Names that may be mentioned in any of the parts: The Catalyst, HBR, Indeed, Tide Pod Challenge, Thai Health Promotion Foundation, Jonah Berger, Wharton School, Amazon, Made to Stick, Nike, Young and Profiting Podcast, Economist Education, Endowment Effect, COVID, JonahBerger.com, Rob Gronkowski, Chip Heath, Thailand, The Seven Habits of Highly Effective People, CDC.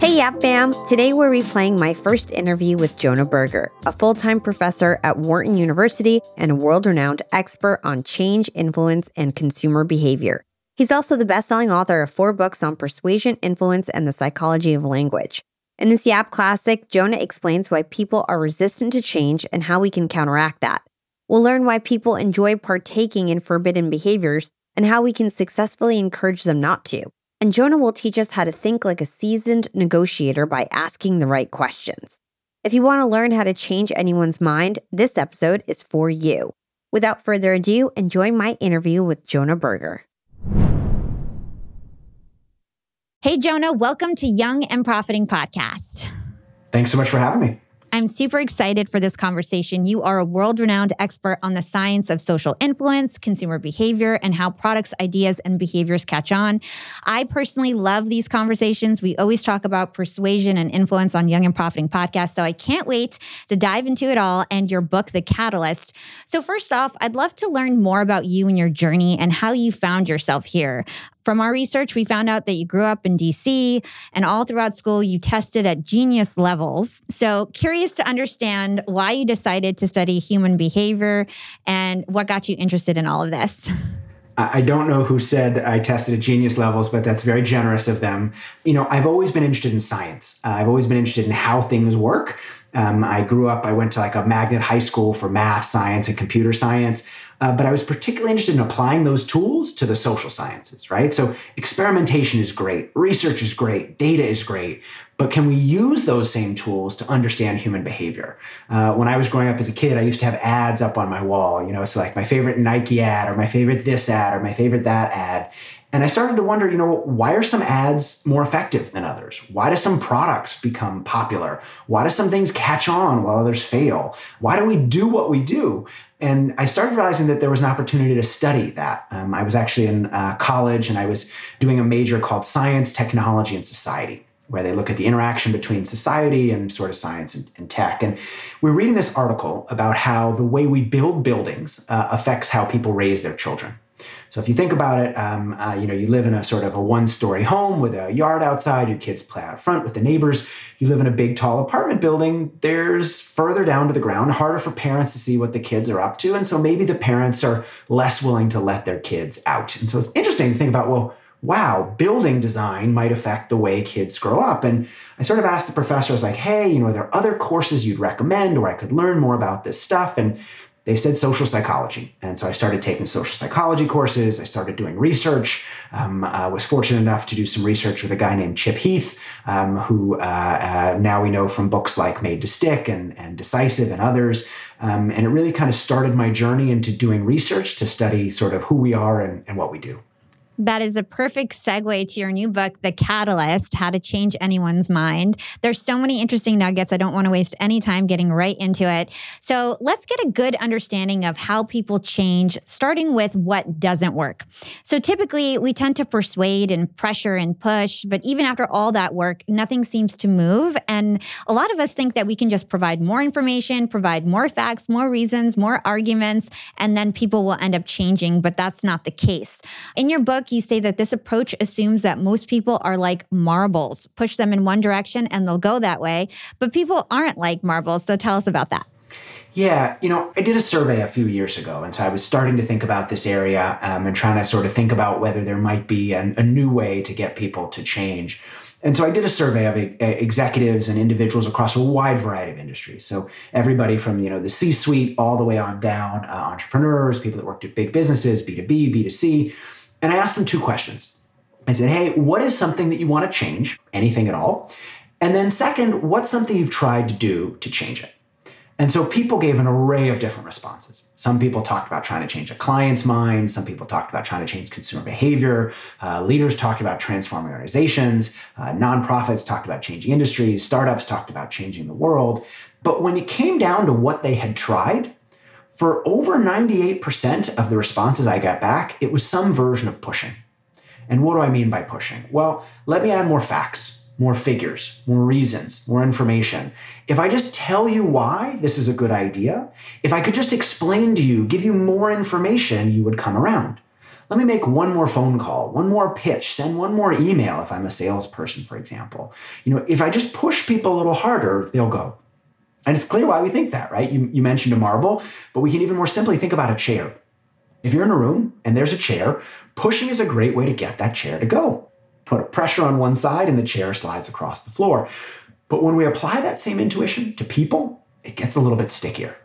Hey, Yap Fam! Today we're replaying my first interview with Jonah Berger, a full-time professor at Wharton University and a world-renowned expert on change, influence, and consumer behavior. He's also the best-selling author of 4 books on persuasion, influence, and the psychology of language. In this Yap Classic, Jonah explains why people are resistant to change and how we can counteract that. We'll learn why people enjoy partaking in forbidden behaviors and how we can successfully encourage them not to. And Jonah will teach us how to think like a seasoned negotiator by asking the right questions. If you want to learn how to change anyone's mind, this episode is for you. Without further ado, enjoy my interview with Jonah Berger. Hey, Jonah, welcome to Young and Profiting Podcast. Thanks so much for having me. I'm super excited for this conversation. You are a world-renowned expert on the science of social influence, consumer behavior, and how products, ideas, and behaviors catch on. I personally love these conversations. We always talk about persuasion and influence on Young and Profiting Podcast, so I can't wait to dive into it all and your book, The Catalyst. So first off, I'd love to learn more about you and your journey and how you found yourself here. From our research, we found out that you grew up in DC and all throughout school, you tested at genius levels. So curious to understand why you decided to study human behavior and what got you interested in all of this. I don't know who said I tested at genius levels, but that's very generous of them. You know, I've always been interested in science. I've always been interested in how things work. I grew up, I went to like a magnet high school for math, science, and computer science. But I was particularly interested in applying those tools to the social sciences, right? So experimentation is great, research is great, data is great, but can we use those same tools to understand human behavior? When I was growing up as a kid, I used to have ads up on my wall, you know, so like my favorite Nike ad or my favorite this ad or my favorite that ad. And I started to wonder, you know, why are some ads more effective than others? Why do some products become popular? Why do some things catch on while others fail? Why do we do what we do? And I started realizing that there was an opportunity to study that. I was actually in college and I was doing a major called Science, Technology, and Society, where they look at the interaction between society and sort of science and tech. And we're reading this article about how the way we build buildings affects how people raise their children. So if you think about it, you know, you live in a sort of a one-story home with a yard outside, your kids play out front with the neighbors. You live in a big, tall apartment building, there's further down to the ground, harder for parents to see what the kids are up to. And so maybe the parents are less willing to let their kids out. And so it's interesting to think about, well, wow, building design might affect the way kids grow up. And I sort of asked the professor, I was like, hey, you know, are there other courses you'd recommend where I could learn more about this stuff? And they said social psychology. And so I started taking social psychology courses. I started doing research. I was fortunate enough to do some research with a guy named Chip Heath, who now we know from books like Made to Stick and Decisive and others. And it really kind of started my journey into doing research to study sort of who we are and what we do. That is a perfect segue to your new book, The Catalyst, How to Change Anyone's Mind. There's so many interesting nuggets. I don't want to waste any time getting right into it. So let's get a good understanding of how people change, starting with what doesn't work. So typically, we tend to persuade and pressure and push, but even after all that work, nothing seems to move. And a lot of us think that we can just provide more information, provide more facts, more reasons, more arguments, and then people will end up changing, but that's not the case. In your book, you say that this approach assumes that most people are like marbles. Push them in one direction and they'll go that way. But people aren't like marbles. So tell us about that. Yeah, you know, I did a survey a few years ago, and so I was starting to think about this area and trying to sort of think about whether there might be a new way to get people to change. And so I did a survey of executives and individuals across a wide variety of industries. So everybody from, you know, the C-suite all the way on down, entrepreneurs, people that worked at big businesses, B2B, B2C. And I asked them 2 questions. I said, hey, what is something that you want to change? Anything at all. And then second, what's something you've tried to do to change it? And so people gave an array of different responses. Some people talked about trying to change a client's mind. Some people talked about trying to change consumer behavior. Leaders talked about transforming organizations. Nonprofits talked about changing industries. Startups talked about changing the world. But when it came down to what they had tried, for over 98% of the responses I got back, it was some version of pushing. And what do I mean by pushing? Well, let me add more facts. more figures, more reasons, more information. If I just tell you why this is a good idea, if I could just explain to you, give you more information, you would come around. Let me make one more phone call, one more pitch, send one more email if I'm a salesperson, for example. You know, if I just push people a little harder, they'll go. And it's clear why we think that, right? You mentioned a marble, but we can even more simply think about a chair. If you're in a room and there's a chair, pushing is a great way to get that chair to go. Put a pressure on one side and the chair slides across the floor. But when we apply that same intuition to people, it gets a little bit stickier,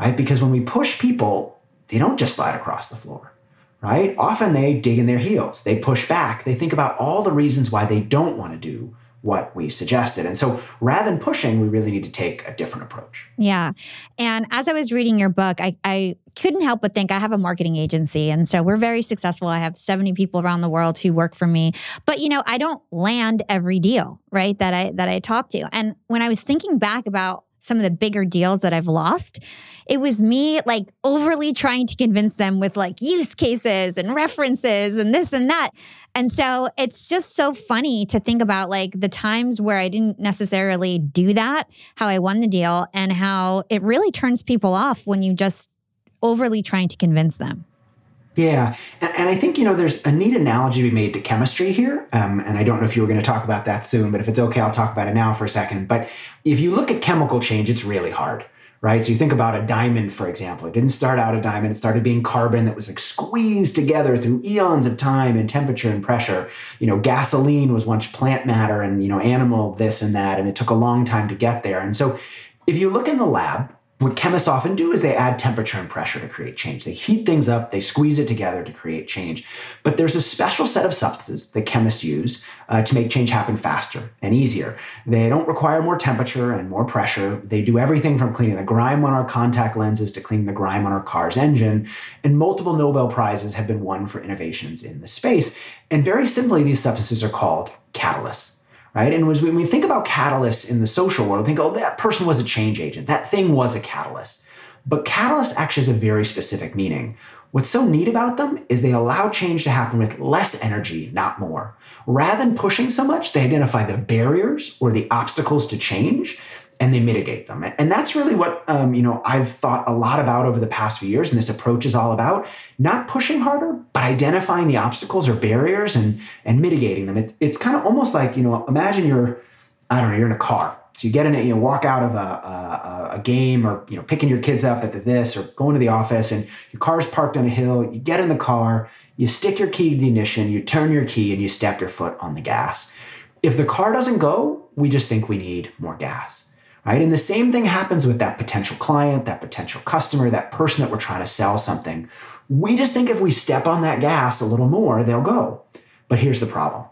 right? Because when we push people, they don't just slide across the floor, right? Often they dig in their heels, they push back, they think about all the reasons why they don't want to do what we suggested. And so rather than pushing, we really need to take a different approach. Yeah. And as I was reading your book, I couldn't help but think I have a marketing agency. And so we're very successful. I have 70 people around the world who work for me. But, you know, I don't land every deal, right, that I talk to. And when I was thinking back about some of the bigger deals that I've lost, it was me like overly trying to convince them with like use cases and references and this and that. And so it's just so funny to think about like the times where I didn't necessarily do that, how I won the deal and how it really turns people off when you just overly trying to convince them. Yeah. And I think, you know, there's a neat analogy we made to chemistry here. And I don't know if you were going to talk about that soon, but if it's okay, I'll talk about it now for a second. But if you look at chemical change, it's really hard, right? So you think about a diamond, for example. It didn't start out a diamond. It started being carbon that was like squeezed together through eons of time and temperature and pressure. You know, gasoline was once plant matter and, you know, animal this and that. And it took a long time to get there. And so if you look in the lab, what chemists often do is they add temperature and pressure to create change. They heat things up, they squeeze it together to create change. But there's a special set of substances that chemists use to make change happen faster and easier. They don't require more temperature and more pressure. They do everything from cleaning the grime on our contact lenses to cleaning the grime on our car's engine. And multiple Nobel Prizes have been won for innovations in this space. And very simply, these substances are called catalysts. Right? And when we think about catalysts in the social world, we think, oh, that person was a change agent. That thing was a catalyst. But catalyst actually has a very specific meaning. What's so neat about them is they allow change to happen with less energy, not more. Rather than pushing so much, they identify the barriers or the obstacles to change, and they mitigate them. And that's really what I've thought a lot about over the past few years, and this approach is all about not pushing harder, but identifying the obstacles or barriers and mitigating them. It's kind of almost like, you know, imagine you're in a car. So you get in it, you walk out of a game or, you know, picking your kids up at this or going to the office and your car's parked on a hill, you get in the car, you stick your key to the ignition, you turn your key and you step your foot on the gas. If the car doesn't go, we just think we need more gas. Right? And the same thing happens with that potential client, that potential customer, that person that we're trying to sell something. We just think if we step on that gas a little more, they'll go. But here's the problem.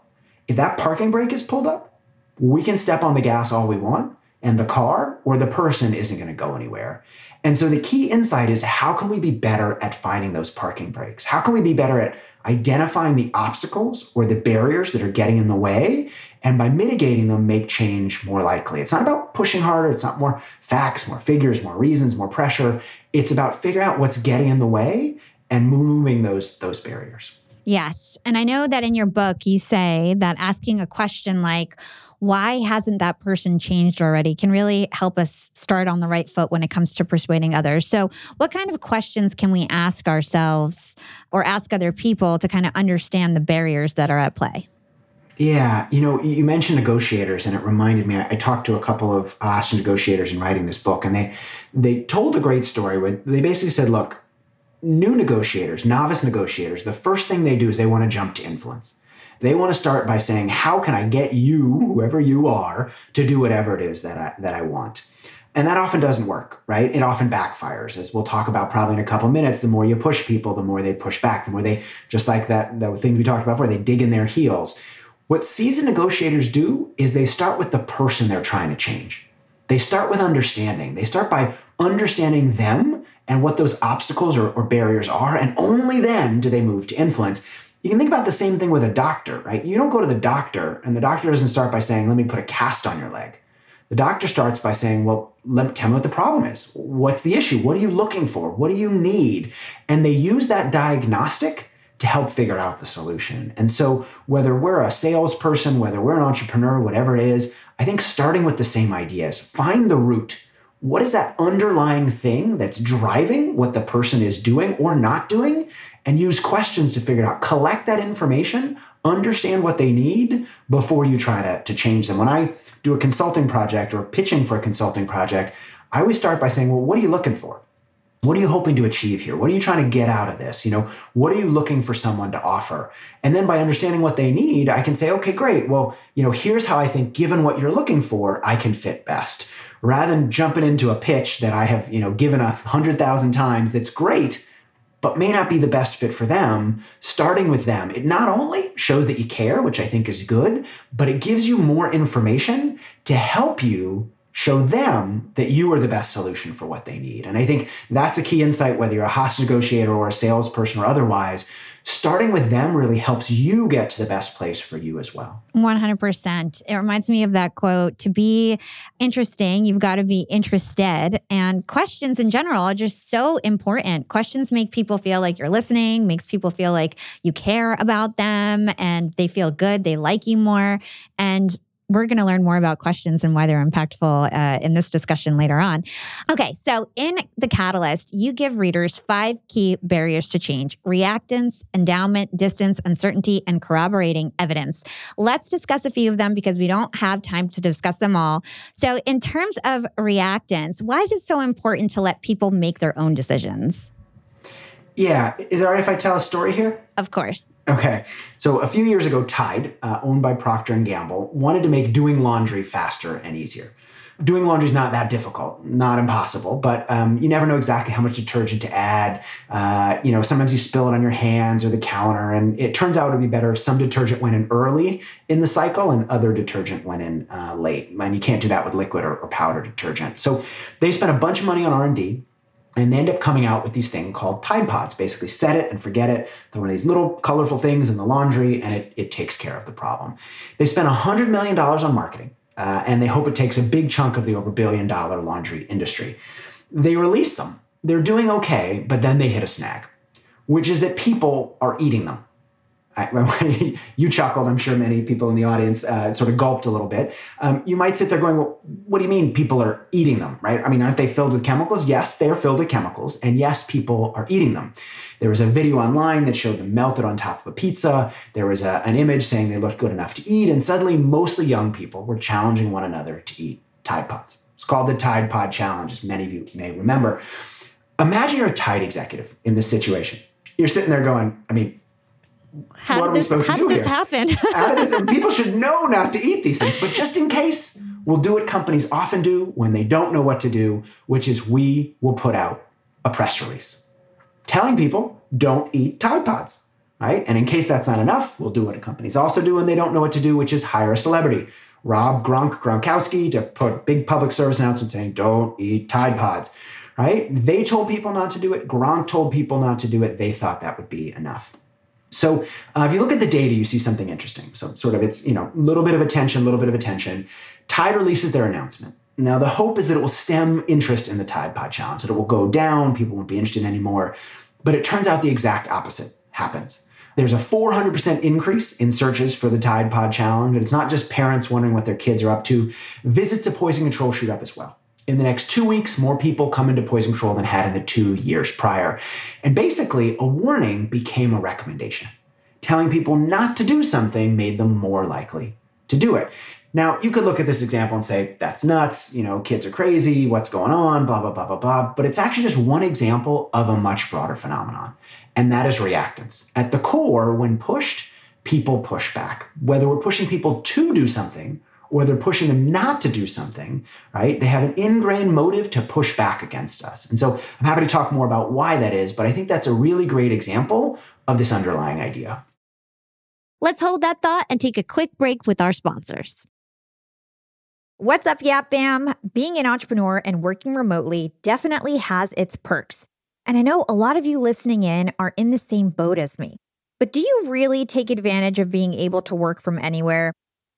If that parking brake is pulled up, we can step on the gas all we want, and the car or the person isn't going to go anywhere. And so the key insight is, how can we be better at finding those parking brakes? How can we be better at identifying the obstacles or the barriers that are getting in the way, and by mitigating them, make change more likely? It's not about pushing harder. It's not more facts, more figures, more reasons, more pressure. It's about figuring out what's getting in the way and moving those barriers. Yes. And I know that in your book, you say that asking a question like, why hasn't that person changed already, can really help us start on the right foot when it comes to persuading others. So what kind of questions can we ask ourselves or ask other people to kind of understand the barriers that are at play? Yeah. You know, you mentioned negotiators, and it reminded me, I talked to a couple of Austin negotiators in writing this book, and they told a great story where they basically said, look, new negotiators, novice negotiators, the first thing they do is they want to jump to influence. They want to start by saying, how can I get you, whoever you are, to do whatever it is that I want? And that often doesn't work, right? It often backfires, as we'll talk about probably in a couple minutes. The more you push people, the more they push back, the more they, just like that thing we talked about before, they dig in their heels. What seasoned negotiators do is they start with the person they're trying to change. They start with understanding. They start by understanding them and what those obstacles or barriers are, and only then do they move to influence. You can think about the same thing with a doctor, right? You don't go to the doctor, and the doctor doesn't start by saying, let me put a cast on your leg. The doctor starts by saying, well, tell me what the problem is. What's the issue? What are you looking for? What do you need? And they use that diagnostic to help figure out the solution. And so whether we're a salesperson, whether we're an entrepreneur, whatever it is, I think starting with the same ideas, find the root. What is that underlying thing that's driving what the person is doing or not doing? And use questions to figure it out. Collect that information, understand what they need before you try to change them. When I do a consulting project or pitching for a consulting project, I always start by saying, well, what are you looking for? What are you hoping to achieve here? What are you trying to get out of this? What are you looking for someone to offer? And then by understanding what they need, I can say, okay, great. Well, here's how I think, given what you're looking for, I can fit best. Rather than jumping into a pitch that I have, given 100,000 times, that's great, but may not be the best fit for them, starting with them, it not only shows that you care, which I think is good, but it gives you more information to help you show them that you are the best solution for what they need. And I think that's a key insight, whether you're a hostage negotiator or a salesperson or otherwise, starting with them really helps you get to the best place for you as well. 100%. It reminds me of that quote, to be interesting, you've got to be interested. And questions in general are just so important. Questions make people feel like you're listening, makes people feel like you care about them and they feel good, they like you more. And we're going to learn more about questions and why they're impactful in this discussion later on. Okay, so in The Catalyst, you give readers 5 key barriers to change: reactance, endowment, distance, uncertainty, and corroborating evidence. Let's discuss a few of them because we don't have time to discuss them all. So in terms of reactance, why is it so important to let people make their own decisions? Yeah. Is it all right if I tell a story here? Of course. Okay. So a few years ago, Tide, owned by Procter & Gamble, wanted to make doing laundry faster and easier. Doing laundry is not that difficult, not impossible, but you never know exactly how much detergent to add. Sometimes you spill it on your hands or the counter, and it turns out it would be better if some detergent went in early in the cycle and other detergent went in late. And you can't do that with liquid or powder detergent. So they spent a bunch of money on R&D. And they end up coming out with these things called Tide Pods, basically set it and forget it. They're one of these little colorful things in the laundry, and it takes care of the problem. They spend $100 million on marketing, and they hope it takes a big chunk of the over $1 billion laundry industry. They release them. They're doing okay, but then they hit a snag, which is that people are eating them. You chuckled. I'm sure many people in the audience sort of gulped a little bit. You might sit there going, well, what do you mean people are eating them, right? I mean, aren't they filled with chemicals? Yes, they are filled with chemicals. And yes, people are eating them. There was a video online that showed them melted on top of a pizza. There was an image saying they looked good enough to eat. And suddenly, mostly young people were challenging one another to eat Tide Pods. It's called the Tide Pod Challenge, as many of you may remember. Imagine you're a Tide executive in this situation. You're sitting there going, How did this happen? People should know not to eat these things. But just in case, we'll do what companies often do when they don't know what to do, which is we will put out a press release telling people don't eat Tide Pods, right? And in case that's not enough, we'll do what companies also do when they don't know what to do, which is hire a celebrity, Rob Gronkowski, to put a big public service announcement saying don't eat Tide Pods, right? They told people not to do it. Gronk told people not to do it. They thought that would be enough. So if you look at the data, you see something interesting. So sort of it's, a little bit of attention, Tide releases their announcement. Now, the hope is that it will stem interest in the Tide Pod Challenge, that it will go down, people won't be interested anymore. But it turns out the exact opposite happens. There's a 400% increase in searches for the Tide Pod Challenge. And it's not just parents wondering what their kids are up to. Visits to poison control shoot up as well. In the next 2 weeks, more people come into poison control than had in the 2 years prior. And basically, a warning became a recommendation. Telling people not to do something made them more likely to do it. Now, you could look at this example and say, that's nuts, kids are crazy, what's going on, blah, blah, blah, blah, blah. But it's actually just one example of a much broader phenomenon, and that is reactance. At the core, when pushed, people push back. Whether we're pushing people to do something or they're pushing them not to do something, right? They have an ingrained motive to push back against us. And so I'm happy to talk more about why that is, but I think that's a really great example of this underlying idea. Let's hold that thought and take a quick break with our sponsors. What's up, Yap Bam? Being an entrepreneur and working remotely definitely has its perks. And I know a lot of you listening in are in the same boat as me. But do you really take advantage of being able to work from anywhere?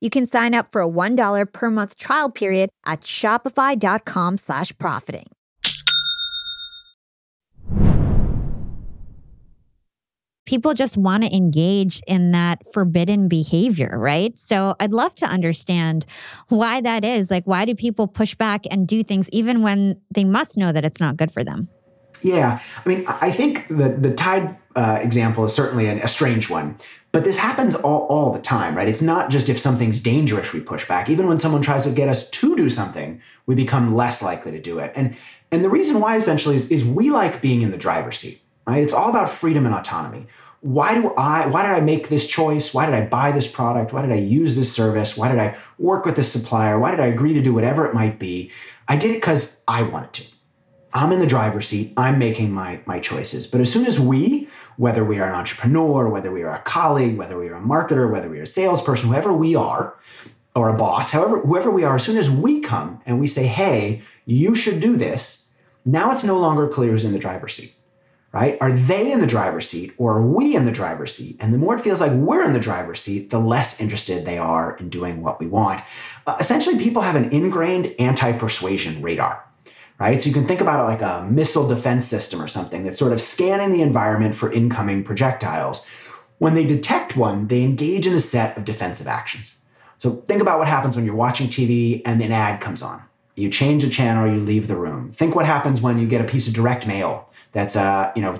You can sign up for a $1 per month trial period at shopify.com/profiting. People just want to engage in that forbidden behavior, right? So I'd love to understand why that is. Like, why do people push back and do things even when they must know that it's not good for them? Yeah. I mean, I think the Tide example is certainly a strange one, but this happens all the time, right? It's not just if something's dangerous, we push back. Even when someone tries to get us to do something, we become less likely to do it. And the reason why essentially is we like being in the driver's seat. Right? It's all about freedom and autonomy. Why did I make this choice? Why did I buy this product? Why did I use this service? Why did I work with this supplier? Why did I agree to do whatever it might be? I did it because I wanted to. I'm in the driver's seat. I'm making my choices. But as soon as we, whether we are an entrepreneur, whether we are a colleague, whether we are a marketer, whether we are a salesperson, whoever we are, or a boss, whoever we are, as soon as we come and we say, hey, you should do this, now it's no longer clear who's in the driver's seat. Right? Are they in the driver's seat or are we in the driver's seat? And the more it feels like we're in the driver's seat, the less interested they are in doing what we want. Essentially, people have an ingrained anti-persuasion radar, right? So you can think about it like a missile defense system or something that's sort of scanning the environment for incoming projectiles. When they detect one, they engage in a set of defensive actions. So think about what happens when you're watching TV and an ad comes on. You change the channel, you leave the room. Think what happens when you get a piece of direct mail that's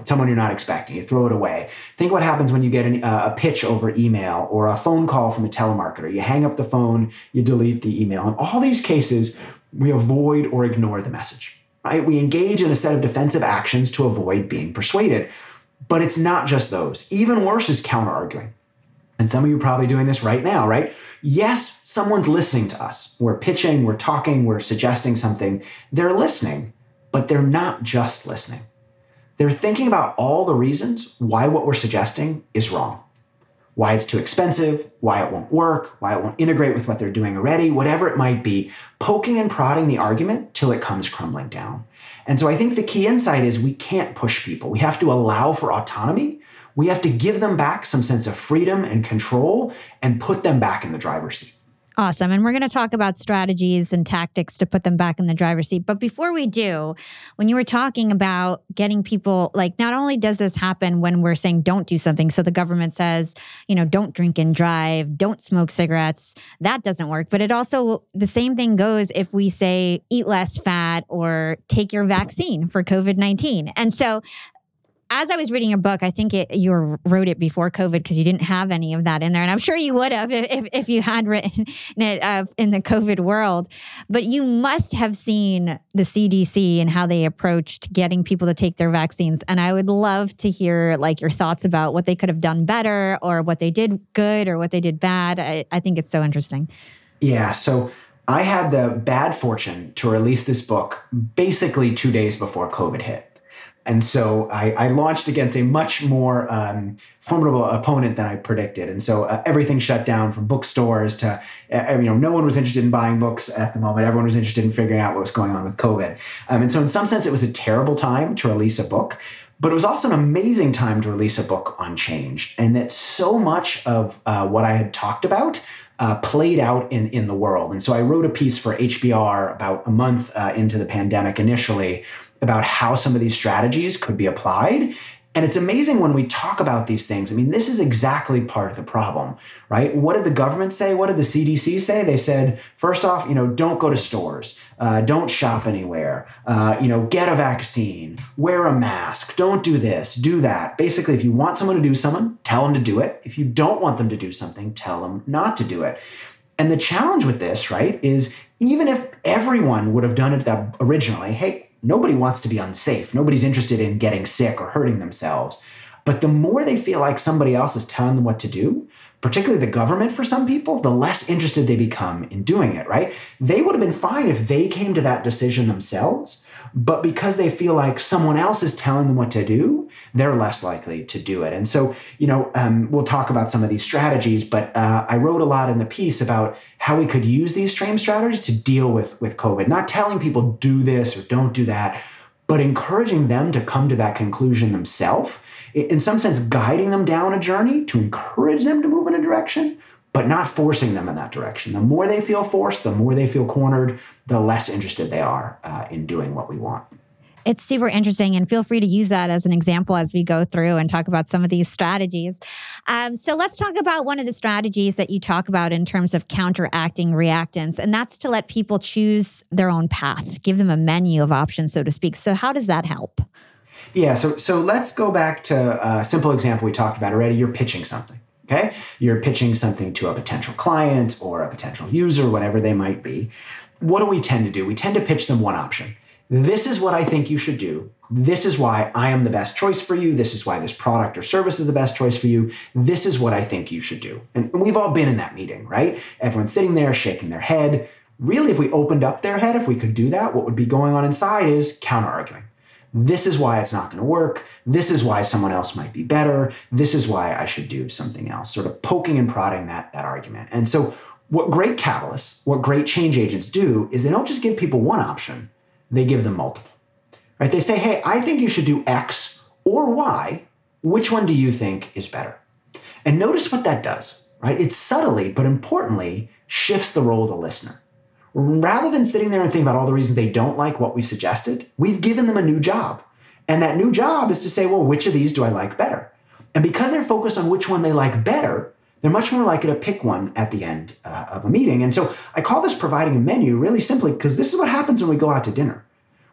someone you're not expecting. You throw it away. Think what happens when you get a pitch over email or a phone call from a telemarketer. You hang up the phone, you delete the email. In all these cases, we avoid or ignore the message, right? We engage in a set of defensive actions to avoid being persuaded. But it's not just those. Even worse is counter-arguing. And some of you are probably doing this right now, right? Yes, someone's listening to us. We're pitching, we're talking, we're suggesting something. They're listening, but they're not just listening. They're thinking about all the reasons why what we're suggesting is wrong, why it's too expensive, why it won't work, why it won't integrate with what they're doing already, whatever it might be, poking and prodding the argument till it comes crumbling down. And so I think the key insight is we can't push people. We have to allow for autonomy. We have to give them back some sense of freedom and control and put them back in the driver's seat. Awesome. And we're going to talk about strategies and tactics to put them back in the driver's seat. But before we do, when you were talking about getting people, like, not only does this happen when we're saying don't do something, so the government says, don't drink and drive, don't smoke cigarettes, that doesn't work. But it also, the same thing goes if we say eat less fat or take your vaccine for COVID-19. And so as I was reading your book, I think you wrote it before COVID because you didn't have any of that in there. And I'm sure you would have if you had written it in the COVID world. But you must have seen the CDC and how they approached getting people to take their vaccines. And I would love to hear your thoughts about what they could have done better or what they did good or what they did bad. I think it's so interesting. Yeah. So I had the bad fortune to release this book basically 2 days before COVID hit. And so I launched against a much more formidable opponent than I predicted. And so everything shut down, from bookstores to, no one was interested in buying books at the moment. Everyone was interested in figuring out what was going on with COVID. And so in some sense, it was a terrible time to release a book, but it was also an amazing time to release a book on change. And that so much of what I had talked about played out in the world. And so I wrote a piece for HBR about a month into the pandemic initially, about how some of these strategies could be applied. And it's amazing when we talk about these things. I mean, this is exactly part of the problem, right? What did the government say? What did the CDC say? They said, first off, don't go to stores. Don't shop anywhere. Get a vaccine. Wear a mask. Don't do this. Do that. Basically, if you want someone to do something, tell them to do it. If you don't want them to do something, tell them not to do it. And the challenge with this, right, is even if everyone would have done it that originally, hey, nobody wants to be unsafe. Nobody's interested in getting sick or hurting themselves. But the more they feel like somebody else is telling them what to do, particularly the government for some people, the less interested they become in doing it, right? They would have been fine if they came to that decision themselves, but because they feel like someone else is telling them what to do, they're less likely to do it. And so, we'll talk about some of these strategies, but I wrote a lot in the piece about how we could use these trained strategies to deal with COVID, not telling people do this or don't do that, but encouraging them to come to that conclusion themselves, in some sense, guiding them down a journey to encourage them to move in a direction, but not forcing them in that direction. The more they feel forced, the more they feel cornered, the less interested they are in doing what we want. It's super interesting, and feel free to use that as an example as we go through and talk about some of these strategies. So let's talk about one of the strategies that you talk about in terms of counteracting reactants, and that's to let people choose their own path, give them a menu of options, so to speak. So how does that help? Yeah, so let's go back to a simple example we talked about already. You're pitching something, okay? You're pitching something to a potential client or a potential user, whatever they might be. What do we tend to do? We tend to pitch them one option. This is what I think you should do. This is why I am the best choice for you. This is why this product or service is the best choice for you. This is what I think you should do. And we've all been in that meeting, right? Everyone's sitting there shaking their head. Really, if we opened up their head, if we could do that, what would be going on inside is counter-arguing. This is why it's not going to work. This is why someone else might be better. This is why I should do something else, sort of poking and prodding that argument. And so what great catalysts, what great change agents do is they don't just give people one option. They give them multiple, right? They say, hey, I think you should do X or Y. Which one do you think is better? And notice what that does, right? It subtly, but importantly, shifts the role of the listener. Rather than sitting there and thinking about all the reasons they don't like what we suggested, we've given them a new job. And that new job is to say, well, which of these do I like better? And because they're focused on which one they like better, they're much more likely to pick one at the end of a meeting. And so I call this providing a menu really simply because this is what happens when we go out to dinner.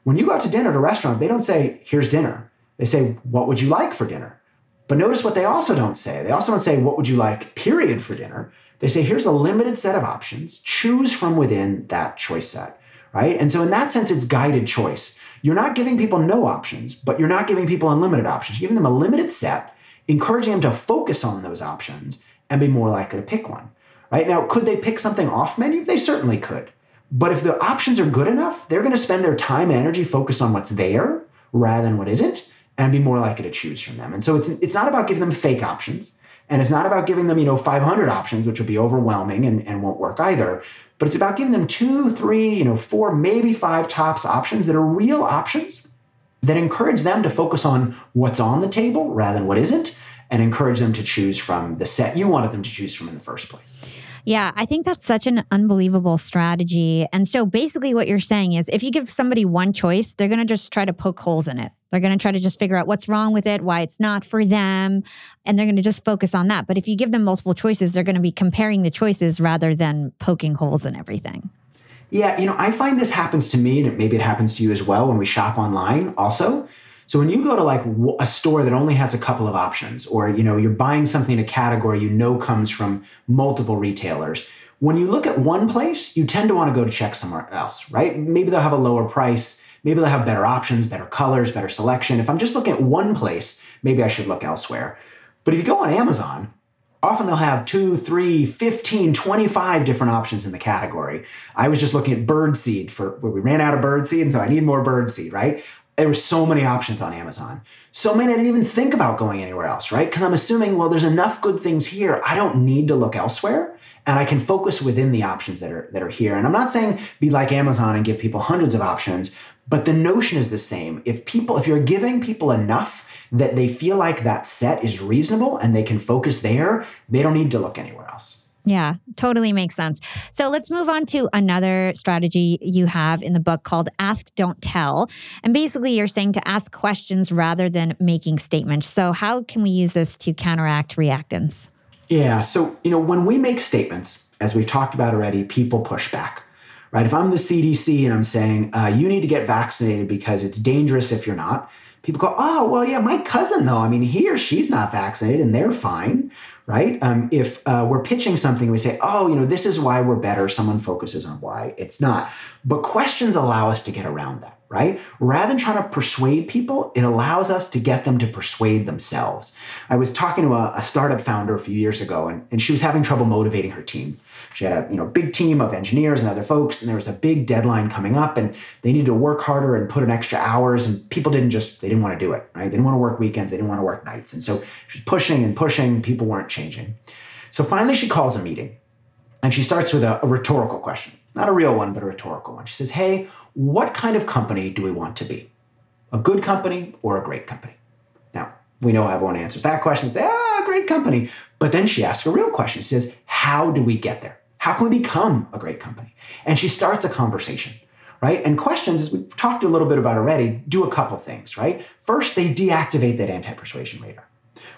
When you go out to dinner at a restaurant, they don't say, here's dinner. They say, what would you like for dinner? But notice what they also don't say. They also don't say, what would you like, period, for dinner? They say, here's a limited set of options. Choose from within that choice set, right? And so in that sense, it's guided choice. You're not giving people no options, but you're not giving people unlimited options. You're giving them a limited set, encouraging them to focus on those options and be more likely to pick one, right? Now, could they pick something off menu? They certainly could. But if the options are good enough, they're going to spend their time and energy focused on what's there rather than what isn't and be more likely to choose from them. And so it's not about giving them fake options. And it's not about giving them, 500 options, which would be overwhelming and won't work either. But it's about giving them 2, 3, 4, maybe 5 tops options that are real options that encourage them to focus on what's on the table rather than what isn't, and encourage them to choose from the set you wanted them to choose from in the first place. Yeah, I think that's such an unbelievable strategy. And so basically what you're saying is if you give somebody one choice, they're going to just try to poke holes in it. They're going to try to just figure out what's wrong with it, why it's not for them, and they're going to just focus on that. But if you give them multiple choices, they're going to be comparing the choices rather than poking holes in everything. Yeah, I find this happens to me, and maybe it happens to you as well when we shop online also. So when you go to like a store that only has a couple of options, or you're buying something in a category comes from multiple retailers, when you look at one place, you tend to want to go to check somewhere else, right? Maybe they'll have a lower price. Maybe they'll have better options, better colors, better selection. If I'm just looking at one place, maybe I should look elsewhere. But if you go on Amazon, often they'll have 2, 3, 15, 25 different options in the category. I was just looking at birdseed where we ran out of birdseed, and so I need more birdseed, right? There were so many options on Amazon. So many I didn't even think about going anywhere else, right? Because I'm assuming, well, there's enough good things here. I don't need to look elsewhere. And I can focus within the options that are here. And I'm not saying be like Amazon and give people hundreds of options, but the notion is the same. If you're giving people enough that they feel like that set is reasonable and they can focus there, they don't need to look anywhere else. Yeah, totally makes sense. So let's move on to another strategy you have in the book called Ask, Don't Tell. And basically you're saying to ask questions rather than making statements. So how can we use this to counteract reactance? Yeah, so when we make statements, as we've talked about already, people push back, right? If I'm the CDC and I'm saying, you need to get vaccinated because it's dangerous if you're not, people go, oh, well, yeah, my cousin, though. He or she's not vaccinated and they're fine, right? If we're pitching something, we say, oh, this is why we're better. Someone focuses on why it's not. But questions allow us to get around that, right? Rather than trying to persuade people, it allows us to get them to persuade themselves. I was talking to a startup founder a few years ago, and she was having trouble motivating her team. She had a big team of engineers and other folks, and there was a big deadline coming up, and they needed to work harder and put in extra hours, and people they didn't want to do it, right? They didn't want to work weekends. They didn't want to work nights. And so she's pushing and pushing. People weren't changing. So finally she calls a meeting, and she starts with a rhetorical question, not a real one, but a rhetorical one. She says, hey, what kind of company do we want to be? A good company or a great company? Now, we know everyone answers that question and say, great company. But then she asks a real question. She says, how do we get there? How can we become a great company? And she starts a conversation, right? And questions, as we've talked a little bit about already, do a couple things, right? First, they deactivate that anti-persuasion radar.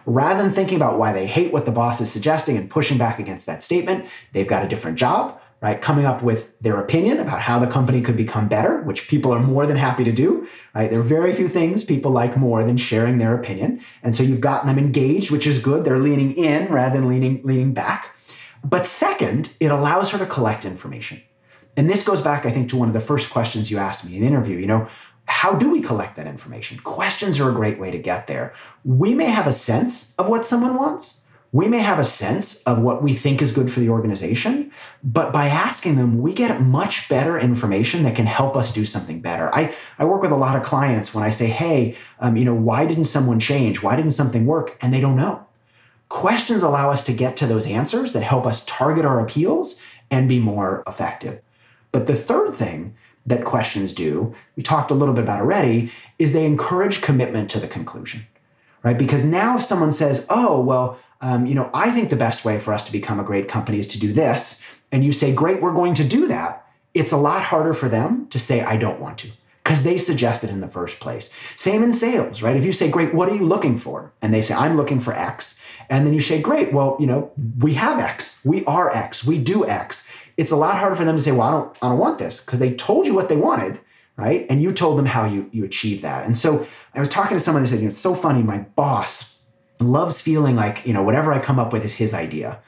Rather than thinking about why they hate what the boss is suggesting and pushing back against that statement, they've got a different job, right? Coming up with their opinion about how the company could become better, which people are more than happy to do, right? There are very few things people like more than sharing their opinion. And so you've gotten them engaged, which is good. They're leaning in rather than leaning back. But second, it allows her to collect information. And this goes back, I think, to one of the first questions you asked me in the interview. How do we collect that information? Questions are a great way to get there. We may have a sense of what someone wants. We may have a sense of what we think is good for the organization. But by asking them, we get much better information that can help us do something better. I work with a lot of clients when I say, hey, why didn't someone change? Why didn't something work? And they don't know. Questions allow us to get to those answers that help us target our appeals and be more effective. But the third thing that questions do, we talked a little bit about already, is they encourage commitment to the conclusion, right? Because now if someone says, oh, well, I think the best way for us to become a great company is to do this, and you say, great, we're going to do that, it's a lot harder for them to say, I don't want to. because they suggested in the first place. Same in sales, right? If you say, great, what are you looking for? And they say, I'm looking for X. And then you say, great, well, you know, we have X, we are X, we do X. It's a lot harder for them to say, well, I don't want this, because they told you what they wanted, right? And you told them how you achieve that. And so I was talking to someone who said, you know, it's so funny, my boss loves feeling like, you know, whatever I come up with is his idea.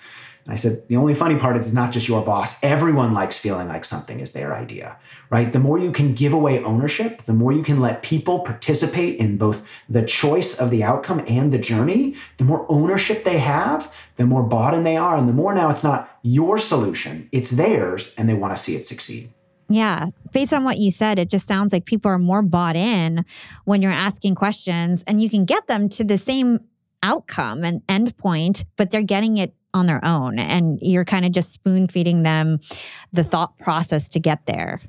And I said, the only funny part is it's not just your boss. Everyone likes feeling like something is their idea, right? The more you can give away ownership, the more you can let people participate in both the choice of the outcome and the journey, the more ownership they have, the more bought in they are. And the more now it's not your solution, it's theirs, and they want to see it succeed. Yeah. Based on what you said, it just sounds like people are more bought in when you're asking questions, and you can get them to the same outcome and end point, but they're getting it on their own. And you're kind of just spoon feeding them the thought process to get there.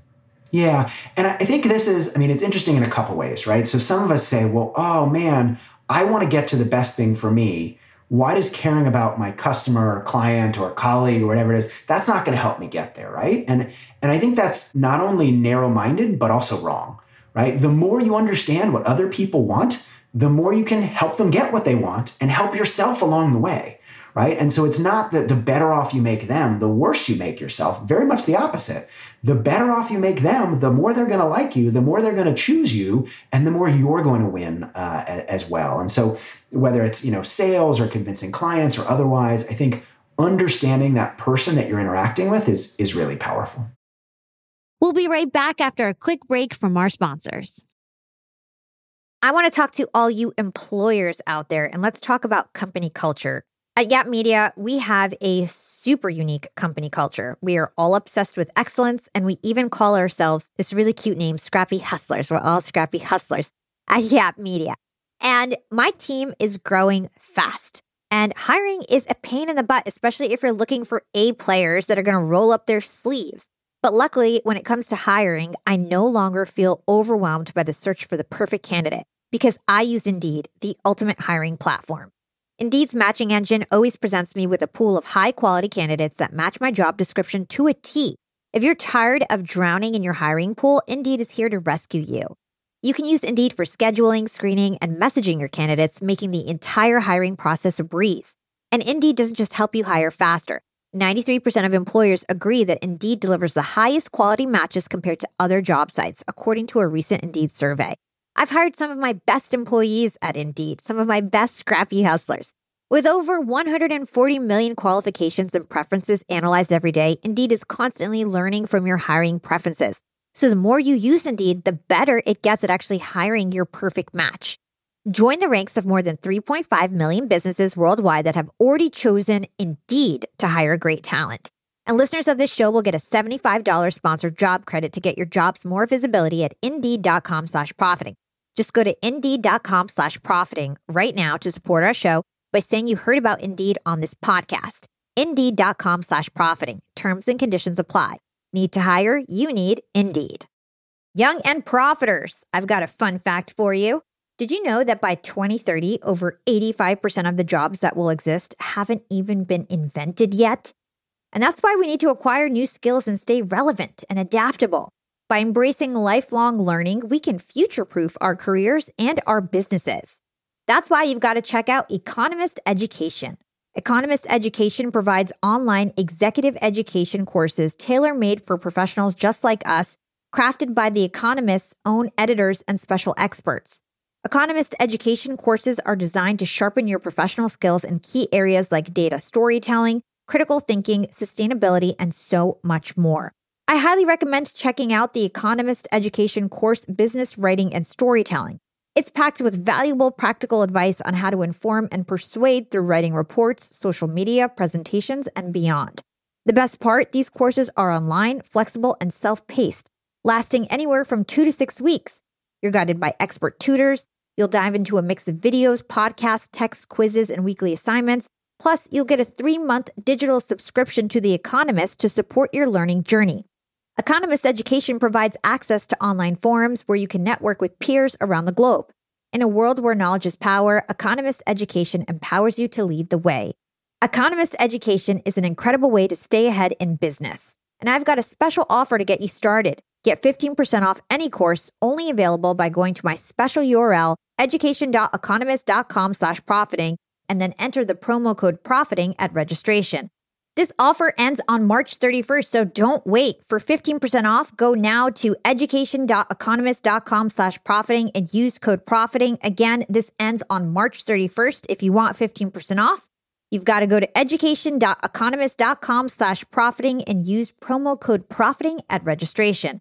Yeah. And I think this is, I mean, it's interesting in a couple ways, right? So some of us say, well, oh man, I want to get to the best thing for me. Why does caring about my customer or client or colleague or whatever it is, that's not going to help me get there, right? And I think that's not only narrow-minded, but also wrong, right? The more you understand what other people want, the more you can help them get what they want and help yourself along the way, right? And so it's not that the better off you make them, the worse you make yourself, very much the opposite. The better off you make them, the more they're going to like you, the more they're going to choose you, and the more you're going to win as well. And so whether it's, you know, sales or convincing clients or otherwise, I think understanding that person that you're interacting with is really powerful. We'll be right back after a quick break from our sponsors. I want to talk to all you employers out there, and let's talk about company culture. At Yap Media, we have a super unique company culture. We are all obsessed with excellence, and we even call ourselves this really cute name, Scrappy Hustlers. We're all Scrappy Hustlers at Yap Media. And my team is growing fast. And hiring is a pain in the butt, especially if you're looking for A players that are going to roll up their sleeves. But luckily, when it comes to hiring, I no longer feel overwhelmed by the search for the perfect candidate because I use Indeed, the ultimate hiring platform. Indeed's matching engine always presents me with a pool of high-quality candidates that match my job description to a T. If you're tired of drowning in your hiring pool, Indeed is here to rescue you. You can use Indeed for scheduling, screening, and messaging your candidates, making the entire hiring process a breeze. And Indeed doesn't just help you hire faster. 93% of employers agree that Indeed delivers the highest quality matches compared to other job sites, according to a recent Indeed survey. I've hired some of my best employees at Indeed, some of my best Scrappy Hustlers. With over 140 million qualifications and preferences analyzed every day, Indeed is constantly learning from your hiring preferences. So the more you use Indeed, the better it gets at actually hiring your perfect match. Join the ranks of more than 3.5 million businesses worldwide that have already chosen Indeed to hire great talent. And listeners of this show will get a $75 sponsored job credit to get your jobs more visibility at Indeed.com/profiting. Just go to Indeed.com/profiting right now to support our show by saying you heard about Indeed on this podcast. Indeed.com/profiting. Terms and conditions apply. Need to hire? You need Indeed. Young and Profiters, I've got a fun fact for you. Did you know that by 2030, over 85% of the jobs that will exist haven't even been invented yet? And that's why we need to acquire new skills and stay relevant and adaptable. By embracing lifelong learning, we can future-proof our careers and our businesses. That's why you've got to check out Economist Education. Economist Education provides online executive education courses tailor-made for professionals just like us, crafted by The Economist's own editors and special experts. Economist Education courses are designed to sharpen your professional skills in key areas like data storytelling, critical thinking, sustainability, and so much more. I highly recommend checking out The Economist Education course, Business Writing and Storytelling. It's packed with valuable practical advice on how to inform and persuade through writing reports, social media, presentations, and beyond. The best part, these courses are online, flexible, and self-paced, lasting anywhere from 2 to 6 weeks. You're guided by expert tutors. You'll dive into a mix of videos, podcasts, texts, quizzes, and weekly assignments. Plus, you'll get a 3-month digital subscription to The Economist to support your learning journey. Economist Education provides access to online forums where you can network with peers around the globe. In a world where knowledge is power, Economist Education empowers you to lead the way. Economist Education is an incredible way to stay ahead in business. And I've got a special offer to get you started. Get 15% off any course, only available by going to my special URL, education.economist.com/profiting, and then enter the promo code profiting at registration. This offer ends on March 31st, so don't wait. For 15% off, go now to education.economist.com/profiting and use code profiting. Again, this ends on March 31st. If you want 15% off, you've got to go to education.economist.com/profiting and use promo code profiting at registration.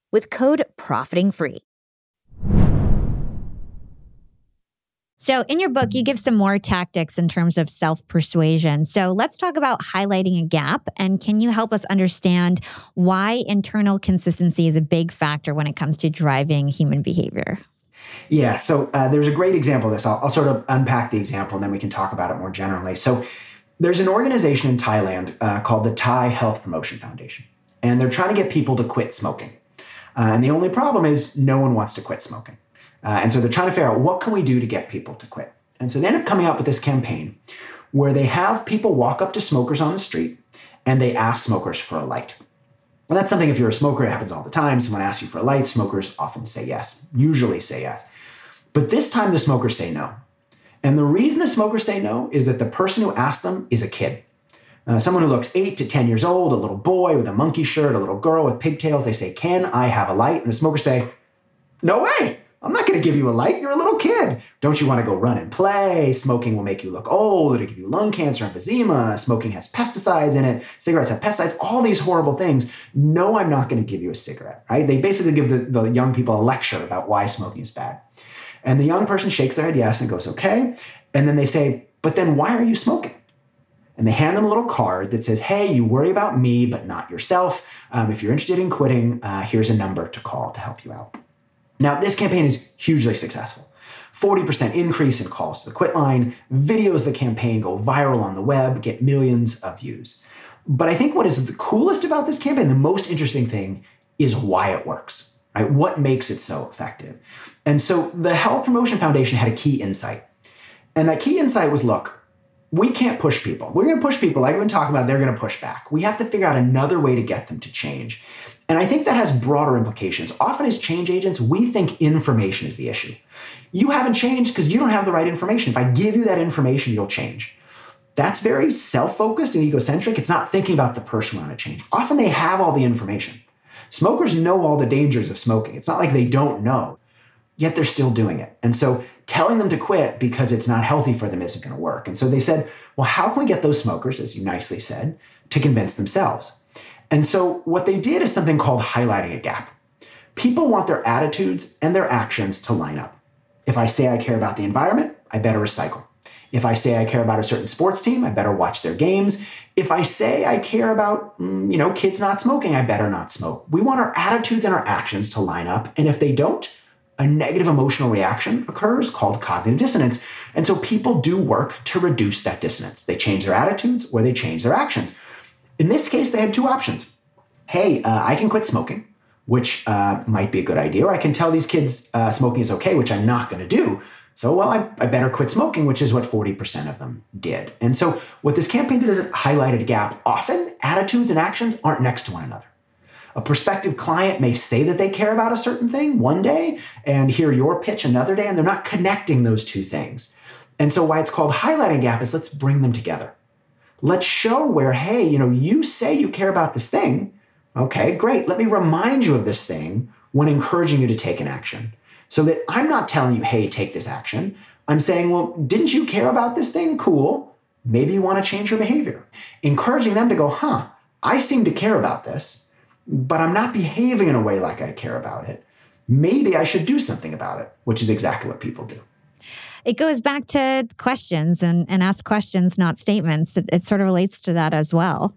with code profitingfree. So in your book, you give some more tactics in terms of self-persuasion. So let's talk about highlighting a gap. And can you help us understand why internal consistency is a big factor when it comes to driving human behavior? Yeah, so there's a great example of this. I'll sort of unpack the example and then we can talk about it more generally. So there's an organization in Thailand called the Thai Health Promotion Foundation, and they're trying to get people to quit smoking. And the only problem is no one wants to quit smoking. And so they're trying to figure out what can we do to get people to quit. And so they end up coming up with this campaign where they have people walk up to smokers on the street and they ask smokers for a light. Well, that's something if you're a smoker, it happens all the time. Someone asks you for a light, smokers often say yes, usually say yes. But this time the smokers say no. And the reason the smokers say no is that the person who asked them is a kid. Someone who looks 8 to 10 years old, a little boy with a monkey shirt, a little girl with pigtails. They say, "Can I have a light?" And the smokers say, "No way, I'm not gonna give you a light. You're a little kid. Don't you wanna go run and play? Smoking will make you look old. It'll give you lung cancer, emphysema. Smoking has pesticides in it. Cigarettes have pesticides," all these horrible things. "No, I'm not gonna give you a cigarette," right? They basically give the young people a lecture about why smoking is bad. And the young person shakes their head yes and goes, "Okay." And then they say, "But then why are you smoking?" And they hand them a little card that says, "Hey, you worry about me, but not yourself. If you're interested in quitting, here's a number to call to help you out." Now, this campaign is hugely successful. 40% increase in calls to the quit line, videos of the campaign go viral on the web, get millions of views. But I think what is the coolest about this campaign, the most interesting thing, is why it works, right? What makes it so effective? And so the Health Promotion Foundation had a key insight. And that key insight was, look, we can't push people. We're going to push people. Like I've been talking about, they're going to push back. We have to figure out another way to get them to change. And I think that has broader implications. Often as change agents, we think information is the issue. You haven't changed because you don't have the right information. If I give you that information, you'll change. That's very self-focused and egocentric. It's not thinking about the person we want to change. Often they have all the information. Smokers know all the dangers of smoking. It's not like they don't know, yet they're still doing it. And so telling them to quit because it's not healthy for them isn't going to work. And so they said, well, how can we get those smokers, as you nicely said, to convince themselves? And so what they did is something called highlighting a gap. People want their attitudes and their actions to line up. If I say I care about the environment, I better recycle. If I say I care about a certain sports team, I better watch their games. If I say I care about, kids not smoking, I better not smoke. We want our attitudes and our actions to line up. And if they don't, a negative emotional reaction occurs called cognitive dissonance. And so people do work to reduce that dissonance. They change their attitudes or they change their actions. In this case, they had two options. Hey, I can quit smoking, which might be a good idea. Or I can tell these kids smoking is okay, which I'm not going to do. So, well, I better quit smoking, which is what 40% of them did. And so what this campaign did is it highlighted a gap. Often attitudes and actions aren't next to one another. A prospective client may say that they care about a certain thing one day and hear your pitch another day, and they're not connecting those two things. And so why it's called highlighting gap is let's bring them together. Let's show where, hey, you know, you say you care about this thing. Okay, great. Let me remind you of this thing when encouraging you to take an action. So that I'm not telling you, hey, take this action. I'm saying, well, didn't you care about this thing? Cool. Maybe you want to change your behavior. Encouraging them to go, huh, I seem to care about this, but I'm not behaving in a way like I care about it. Maybe I should do something about it, which is exactly what people do. It goes back to questions and ask questions, not statements. It sort of relates to that as well.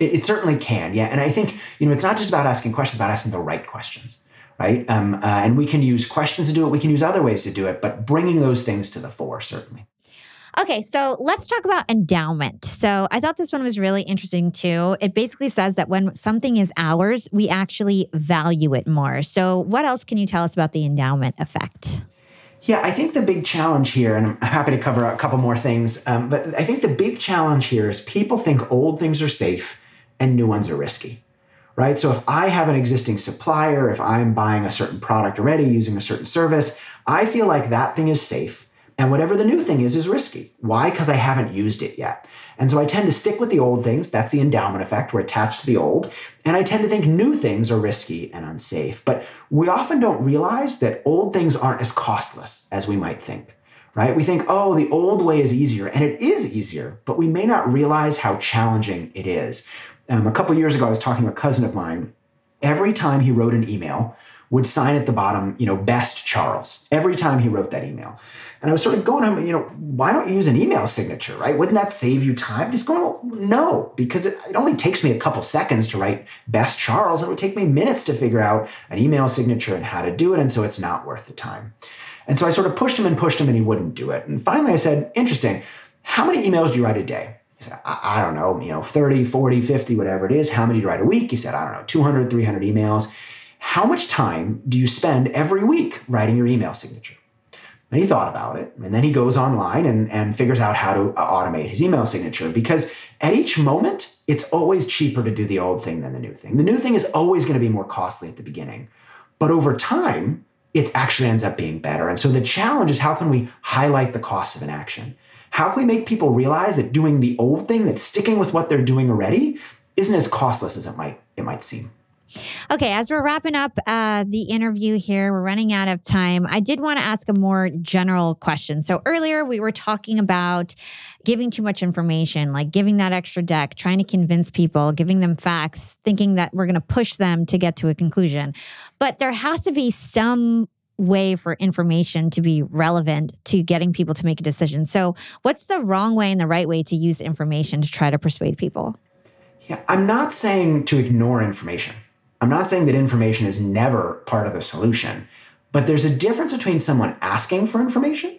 It certainly can. Yeah. And I think, you know, it's not just about asking questions, it's about asking the right questions. Right? And we can use questions to do it. We can use other ways to do it, but bringing those things to the fore, certainly. Okay, so let's talk about endowment. So I thought this one was really interesting too. It basically says that when something is ours, we actually value it more. So what else can you tell us about the endowment effect? Yeah, I think the big challenge here, and I'm happy to cover a couple more things, but I think the big challenge here is people think old things are safe and new ones are risky. Right? So if I have an existing supplier, if I'm buying a certain product already, using a certain service, I feel like that thing is safe. And whatever the new thing is risky. Why? Because I haven't used it yet. And so I tend to stick with the old things. That's the endowment effect. We're attached to the old. And I tend to think new things are risky and unsafe. But we often don't realize that old things aren't as costless as we might think. Right? We think, oh, the old way is easier. And it is easier, but we may not realize how challenging it is. A couple years ago, I was talking to a cousin of mine. Every time he wrote an email, would sign at the bottom, you know, best Charles. Every time he wrote that email. And I was sort of going, you know, why don't you use an email signature, right? Wouldn't that save you time? He's going, well, no, because it only takes me a couple seconds to write best Charles. It would take me minutes to figure out an email signature and how to do it. And so it's not worth the time. And so I sort of pushed him and he wouldn't do it. And finally I said, interesting, how many emails do you write a day? He said, I don't know, you know, 30, 40, 50, whatever it is. How many do you write a week? He said, I don't know, 200, 300 emails. How much time do you spend every week writing your email signature? And he thought about it. And then he goes online and figures out how to automate his email signature, because at each moment, it's always cheaper to do the old thing than the new thing. The new thing is always going to be more costly at the beginning. But over time, it actually ends up being better. And so the challenge is, how can we highlight the cost of an action? How can we make people realize that doing the old thing, that sticking with what they're doing already, isn't as costless as it might seem? Okay, as we're wrapping up the interview here, we're running out of time. I did want to ask a more general question. So earlier we were talking about giving too much information, like giving that extra deck, trying to convince people, giving them facts, thinking that we're going to push them to get to a conclusion. But there has to be some way for information to be relevant to getting people to make a decision. So what's the wrong way and the right way to use information to try to persuade people? Yeah, I'm not saying to ignore information. I'm not saying that information is never part of the solution, but there's a difference between someone asking for information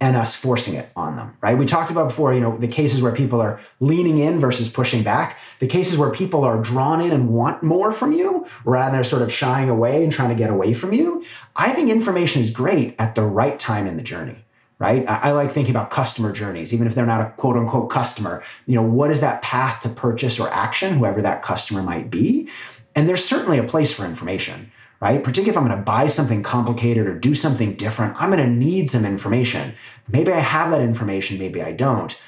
and us forcing it on them, right? We talked about before, you know, the cases where people are leaning in versus pushing back, the cases where people are drawn in and want more from you, rather than they're sort of shying away and trying to get away from you. I think information is great at the right time in the journey, right? I like thinking about customer journeys, even if they're not a quote unquote customer. You know, what is that path to purchase or action, whoever that customer might be? And there's certainly a place for information, right? Particularly if I'm going to buy something complicated or do something different, I'm going to need some information. Maybe I have that information, maybe I don't.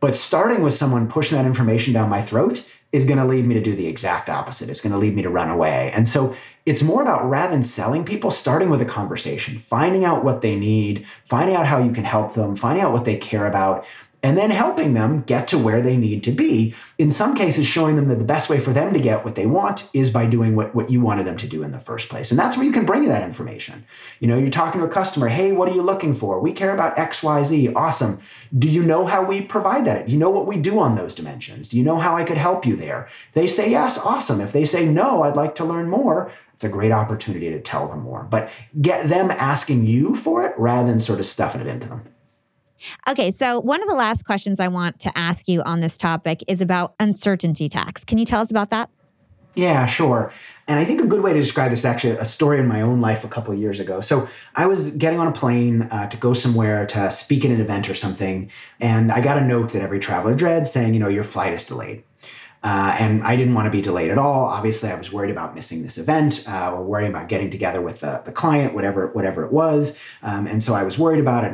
But starting with someone pushing that information down my throat is going to lead me to do the exact opposite. It's going to lead me to run away. And so it's more about, rather than selling people, starting with a conversation, finding out what they need, finding out how you can help them, finding out what they care about, and then helping them get to where they need to be. In some cases, showing them that the best way for them to get what they want is by doing what you wanted them to do in the first place. And that's where you can bring that information. You know, you're talking to a customer, hey, what are you looking for? We care about X, Y, Z. Awesome. Do you know how we provide that? Do you know what we do on those dimensions? Do you know how I could help you there? If they say yes, awesome. If they say no, I'd like to learn more, it's a great opportunity to tell them more. But get them asking you for it rather than sort of stuffing it into them. Okay, so one of the last questions I want to ask you on this topic is about uncertainty tax. Can you tell us about that? Yeah, sure. And I think a good way to describe this is actually a story in my own life a couple of years ago. So I was getting on a plane to go somewhere to speak at an event or something. And I got a note that every traveler dreads saying, you know, your flight is delayed. And I didn't want to be delayed at all. Obviously, I was worried about missing this event or worrying about getting together with the client, whatever it was. And so I was worried about it.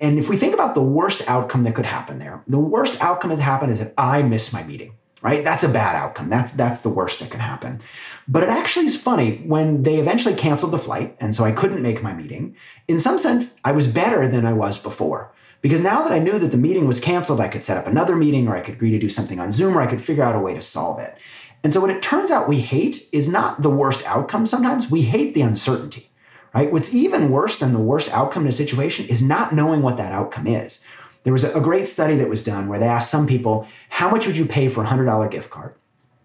And if we think about the worst outcome that could happen there, the worst outcome that happened is that I miss my meeting. Right? That's a bad outcome. That's the worst that can happen. But it actually is funny when they eventually canceled the flight, and so I couldn't make my meeting. In some sense, I was better than I was before, because now that I knew that the meeting was canceled, I could set up another meeting, or I could agree to do something on Zoom, or I could figure out a way to solve it. And so what it turns out we hate is not the worst outcome sometimes. We hate the uncertainty, right? What's even worse than the worst outcome in a situation is not knowing what that outcome is. There was a great study that was done where they asked some people, how much would you pay for a $100 gift card?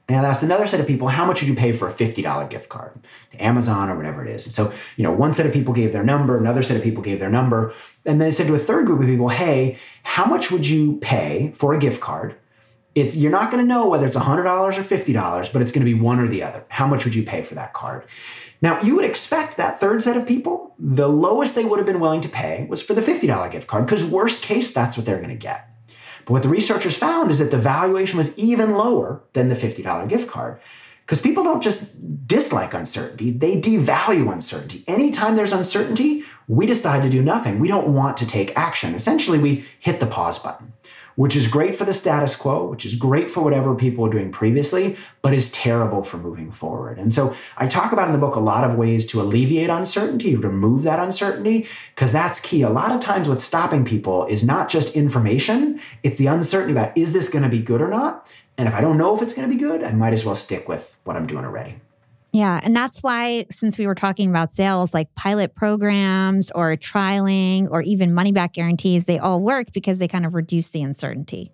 And they asked another set of people, how much would you pay for a $50 gift card to Amazon or whatever it is? And so, you know, one set of people gave their number, another set of people gave their number. And then they said to a third group of people, hey, how much would you pay for a gift card? You're not going to know whether it's $100 or $50, but it's going to be one or the other. How much would you pay for that card? Now, you would expect that third set of people, the lowest they would have been willing to pay was for the $50 gift card, because worst case, that's what they're going to get. But what the researchers found is that the valuation was even lower than the $50 gift card, because people don't just dislike uncertainty, they devalue uncertainty. Anytime there's uncertainty, we decide to do nothing. We don't want to take action. Essentially, we hit the pause button, which is great for the status quo, which is great for whatever people were doing previously, but is terrible for moving forward. And so I talk about in the book a lot of ways to alleviate uncertainty, remove that uncertainty, because that's key. A lot of times what's stopping people is not just information, it's the uncertainty about, is this going to be good or not? And if I don't know if it's going to be good, I might as well stick with what I'm doing already. Yeah. And that's why, since we were talking about sales, like pilot programs or trialing or even money back guarantees, they all work because they kind of reduce the uncertainty.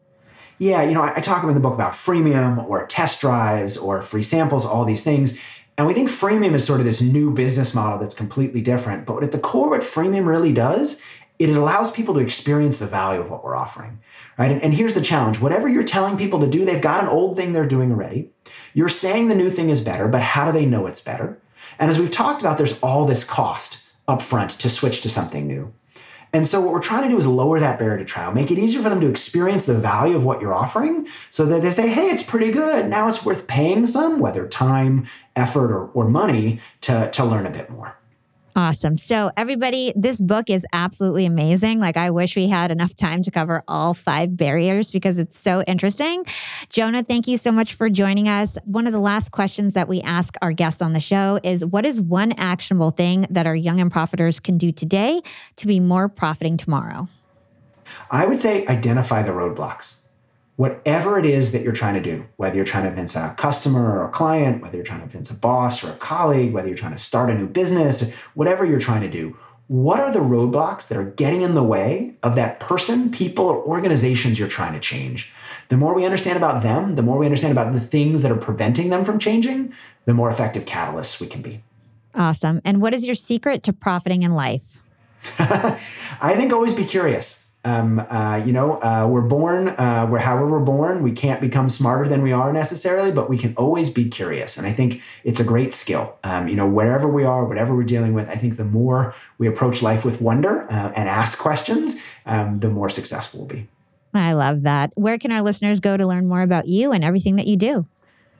Yeah. You know, I talk in the book about freemium or test drives or free samples, all these things. And we think freemium is sort of this new business model that's completely different. But at the core, what freemium really does, it allows people to experience the value of what we're offering, right? And here's the challenge. Whatever you're telling people to do, they've got an old thing they're doing already. You're saying the new thing is better, but how do they know it's better? And as we've talked about, there's all this cost upfront to switch to something new. And so what we're trying to do is lower that barrier to trial, make it easier for them to experience the value of what you're offering so that they say, hey, it's pretty good. Now it's worth paying some, whether time, effort, or money to learn a bit more. Awesome. So everybody, this book is absolutely amazing. Like, I wish we had enough time to cover all 5 barriers because it's so interesting. Jonah, thank you so much for joining us. One of the last questions that we ask our guests on the show is, what is one actionable thing that our young and profiters can do today to be more profiting tomorrow? I would say identify the roadblocks. Whatever it is that you're trying to do, whether you're trying to convince a customer or a client, whether you're trying to convince a boss or a colleague, whether you're trying to start a new business, whatever you're trying to do, what are the roadblocks that are getting in the way of that person, people, or organizations you're trying to change? The more we understand about them, the more we understand about the things that are preventing them from changing, the more effective catalysts we can be. Awesome. And what is your secret to profiting in life? I think always be curious. We're born, however we're born, we can't become smarter than we are necessarily, but we can always be curious. And I think it's a great skill. Wherever we are, whatever we're dealing with, I think the more we approach life with wonder and ask questions, the more successful we'll be. I love that. Where can our listeners go to learn more about you and everything that you do?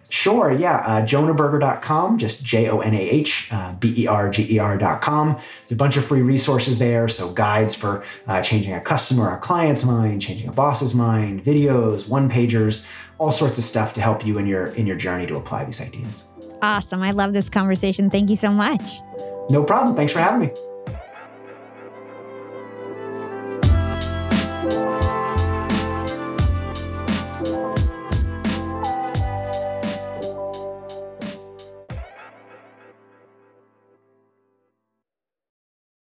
Sure. Yeah. JonahBerger.com, just JonahBerger.com. There's a bunch of free resources there. So guides for changing a customer or a client's mind, changing a boss's mind, videos, one-pagers, all sorts of stuff to help you in your journey to apply these ideas. Awesome. I love this conversation. Thank you so much. No problem. Thanks for having me.